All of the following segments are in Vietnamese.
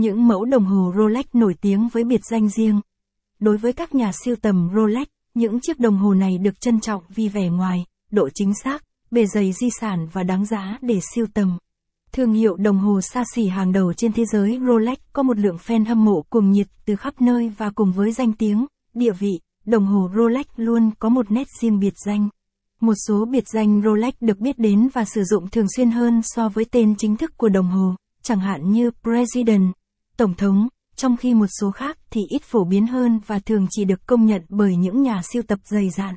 Những mẫu đồng hồ Rolex nổi tiếng với biệt danh riêng. Đối với các nhà sưu tầm Rolex, những chiếc đồng hồ này được trân trọng vì vẻ ngoài, độ chính xác, bề dày di sản và đáng giá để sưu tầm. Thương hiệu đồng hồ xa xỉ hàng đầu trên thế giới Rolex có một lượng fan hâm mộ cuồng nhiệt từ khắp nơi và cùng với danh tiếng, địa vị, đồng hồ Rolex luôn có một nét riêng biệt danh. Một số biệt danh Rolex được biết đến và sử dụng thường xuyên hơn so với tên chính thức của đồng hồ, chẳng hạn như President, Tổng thống, trong khi một số khác thì ít phổ biến hơn và thường chỉ được công nhận bởi những nhà sưu tập dày dạn.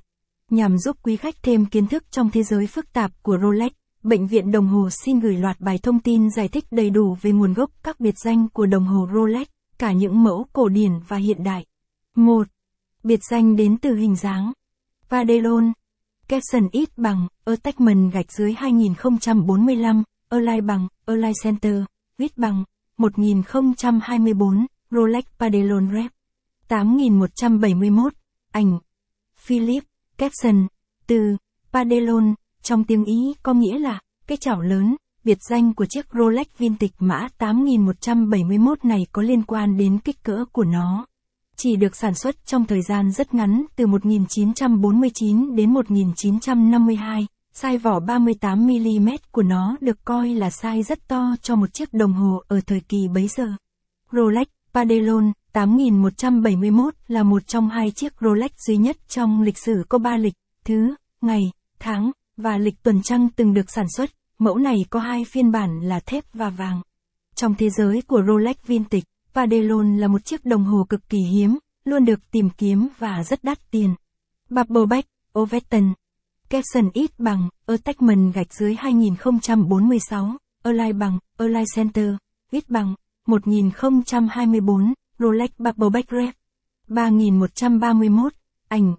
Nhằm giúp quý khách thêm kiến thức trong thế giới phức tạp của Rolex, Bệnh viện Đồng hồ xin gửi loạt bài thông tin giải thích đầy đủ về nguồn gốc các biệt danh của đồng hồ Rolex, cả những mẫu cổ điển và hiện đại. 1. Biệt danh đến từ hình dáng. Padellone. Caption ít bằng, attachment gạch dưới 2045, align bằng, align center, width bằng, 1024, Rolex Padellone Rep. 8171, ảnh. Philip, caption, từ, Padellone, trong tiếng Ý có nghĩa là, cái chảo lớn, biệt danh của chiếc Rolex vintage mã 8171 này có liên quan đến kích cỡ của nó. Chỉ được sản xuất trong thời gian rất ngắn từ 1949 đến 1952, size vỏ 38mm của nó được coi là size rất to cho một chiếc đồng hồ ở thời kỳ bấy giờ. Rolex Padellone 8171 là một trong hai chiếc Rolex duy nhất trong lịch sử có 3 lịch, thứ, ngày, tháng, và lịch tuần trăng từng được sản xuất. Mẫu này có 2 phiên bản là thép và vàng. Trong thế giới của Rolex vintage, Padellone là một chiếc đồng hồ cực kỳ hiếm, luôn được tìm kiếm và rất đắt tiền. Bubbleback, Ovettone. Caption ít bằng, attachment gạch dưới 2046, align bằng, align center, width bằng, 1024, Rolex Bubbleback Rep. 3131, ảnh.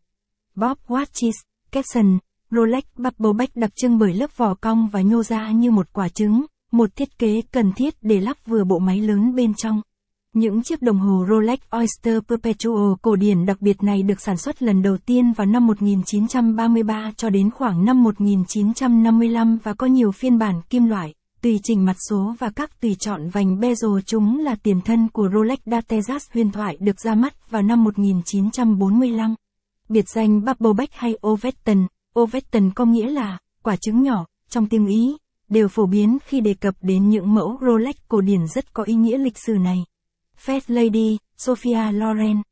Bob Watches, caption, Rolex Bubbleback đặc trưng bởi lớp vỏ cong và nhô ra như một quả trứng, một thiết kế cần thiết để lắp vừa bộ máy lớn bên trong. Những chiếc đồng hồ Rolex Oyster Perpetual cổ điển đặc biệt này được sản xuất lần đầu tiên vào năm 1933 cho đến khoảng năm 1955 và có nhiều phiên bản kim loại, tùy chỉnh mặt số và các tùy chọn vành bezel. Chúng là tiền thân của Rolex Datejust huyền thoại được ra mắt vào năm 1945. Biệt danh Bubbleback hay Ovettone. Ovettone có nghĩa là quả trứng nhỏ, trong tiếng Ý, đều phổ biến khi đề cập đến những mẫu Rolex cổ điển rất có ý nghĩa lịch sử này. First Lady, Sophia Loren.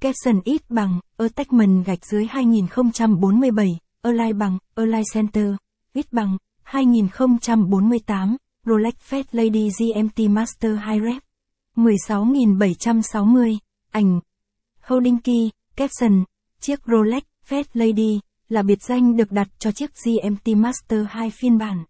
Caption ít bằng, attachment gạch dưới 2047, align bằng, align center, width bằng, 2048, Rolex First Lady GMT Master 2 Rep. 16760, ảnh. Holding key, caption, chiếc Rolex First Lady là biệt danh được đặt cho chiếc GMT Master 2 phiên bản.